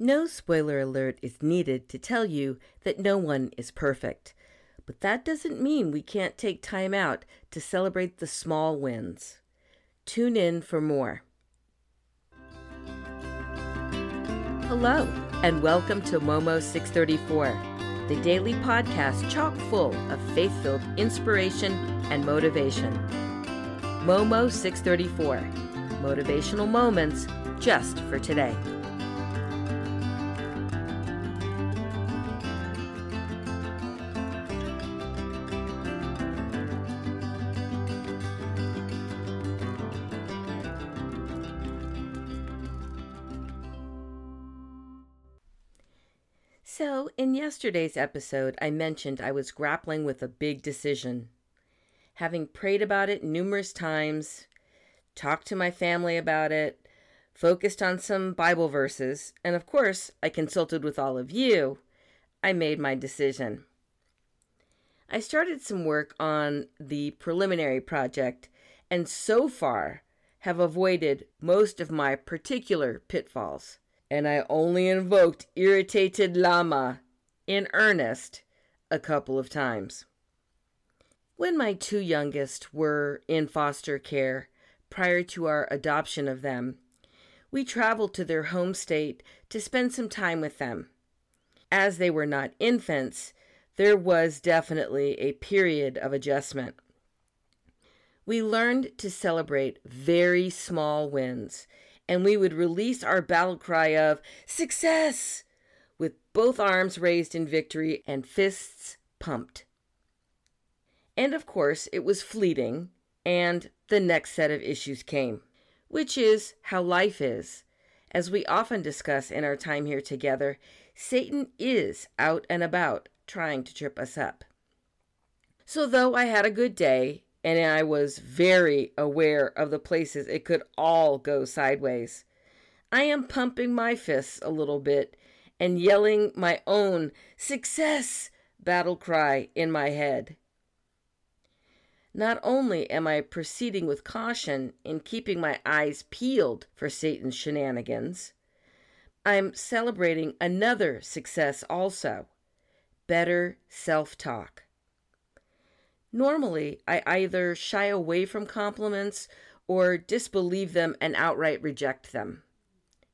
No spoiler alert is needed to tell you that no one is perfect, but that doesn't mean we can't take time out to celebrate the small wins. Tune in for more. Hello, and welcome to Momo 634, the daily podcast chock full of faith-filled inspiration and motivation. Momo 634, motivational moments just for today. So, in yesterday's episode, I mentioned I was grappling with a big decision. Having prayed about it numerous times, talked to my family about it, focused on some Bible verses, and of course, I consulted with all of you, I made my decision. I started some work on the preliminary project, and so far have avoided most of my particular pitfalls. And I only invoked irritated llama in earnest a couple of times. When my two youngest were in foster care prior to our adoption of them, we traveled to their home state to spend some time with them. As they were not infants, there was definitely a period of adjustment. We learned to celebrate very small wins, and we would release our battle cry of success with both arms raised in victory and fists pumped. And of course, it was fleeting, and the next set of issues came, which is how life is. As we often discuss in our time here together, Satan is out and about trying to trip us up. So though I had a good day, and I was very aware of the places it could all go sideways, I am pumping my fists a little bit and yelling my own success battle cry in my head. Not only am I proceeding with caution in keeping my eyes peeled for Satan's shenanigans, I'm celebrating another success also, better self-talk. Normally, I either shy away from compliments or disbelieve them and outright reject them.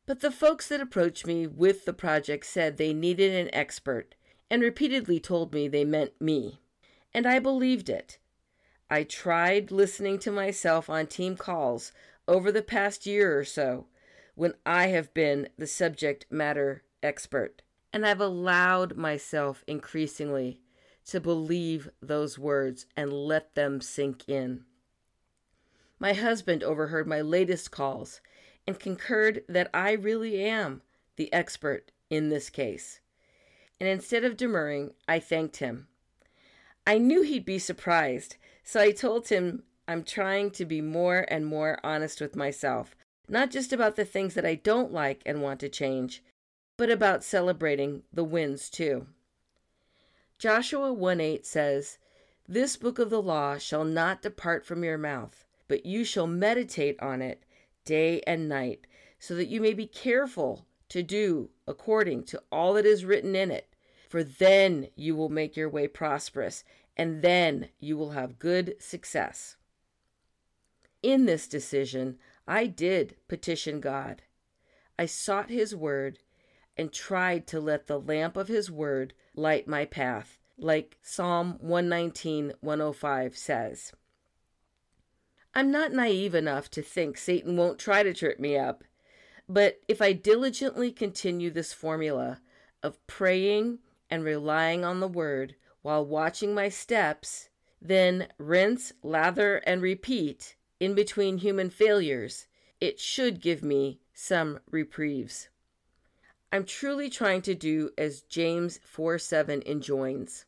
But the folks that approached me with the project said they needed an expert and repeatedly told me they meant me. And I believed it. I tried listening to myself on team calls over the past year or so when I have been the subject matter expert. And I've allowed myself increasingly to believe those words and let them sink in. My husband overheard my latest calls and concurred that I really am the expert in this case. And instead of demurring, I thanked him. I knew he'd be surprised, so I told him I'm trying to be more and more honest with myself, not just about the things that I don't like and want to change, but about celebrating the wins too. Joshua 1:8 says, "This book of the law shall not depart from your mouth, but you shall meditate on it day and night, so that you may be careful to do according to all that is written in it. For then you will make your way prosperous, and then you will have good success." In this decision, I did petition God. I sought His word and tried to let the lamp of His word light my path, like Psalm 119:105 says. I'm not naive enough to think Satan won't try to trip me up, but if I diligently continue this formula of praying and relying on the word while watching my steps, then rinse, lather, and repeat in between human failures, it should give me some reprieves. I'm truly trying to do as James 4:7 enjoins.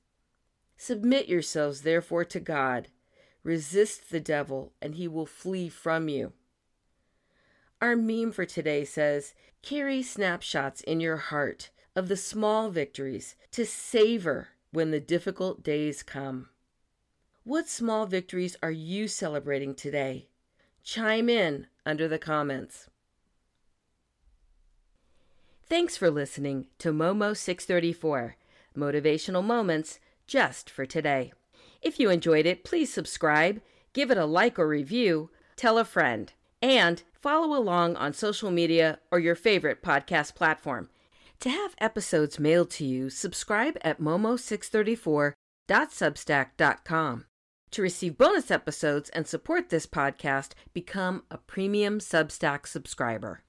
"Submit yourselves therefore to God. Resist the devil, and he will flee from you." Our meme for today says, "Carry snapshots in your heart of the small victories to savor when the difficult days come." What small victories are you celebrating today? Chime in under the comments. Thanks for listening to Momo 634, Motivational Moments Just for Today. If you enjoyed it, please subscribe, give it a like or review, tell a friend, and follow along on social media or your favorite podcast platform. To have episodes mailed to you, subscribe at momo634.substack.com. To receive bonus episodes and support this podcast, become a premium Substack subscriber.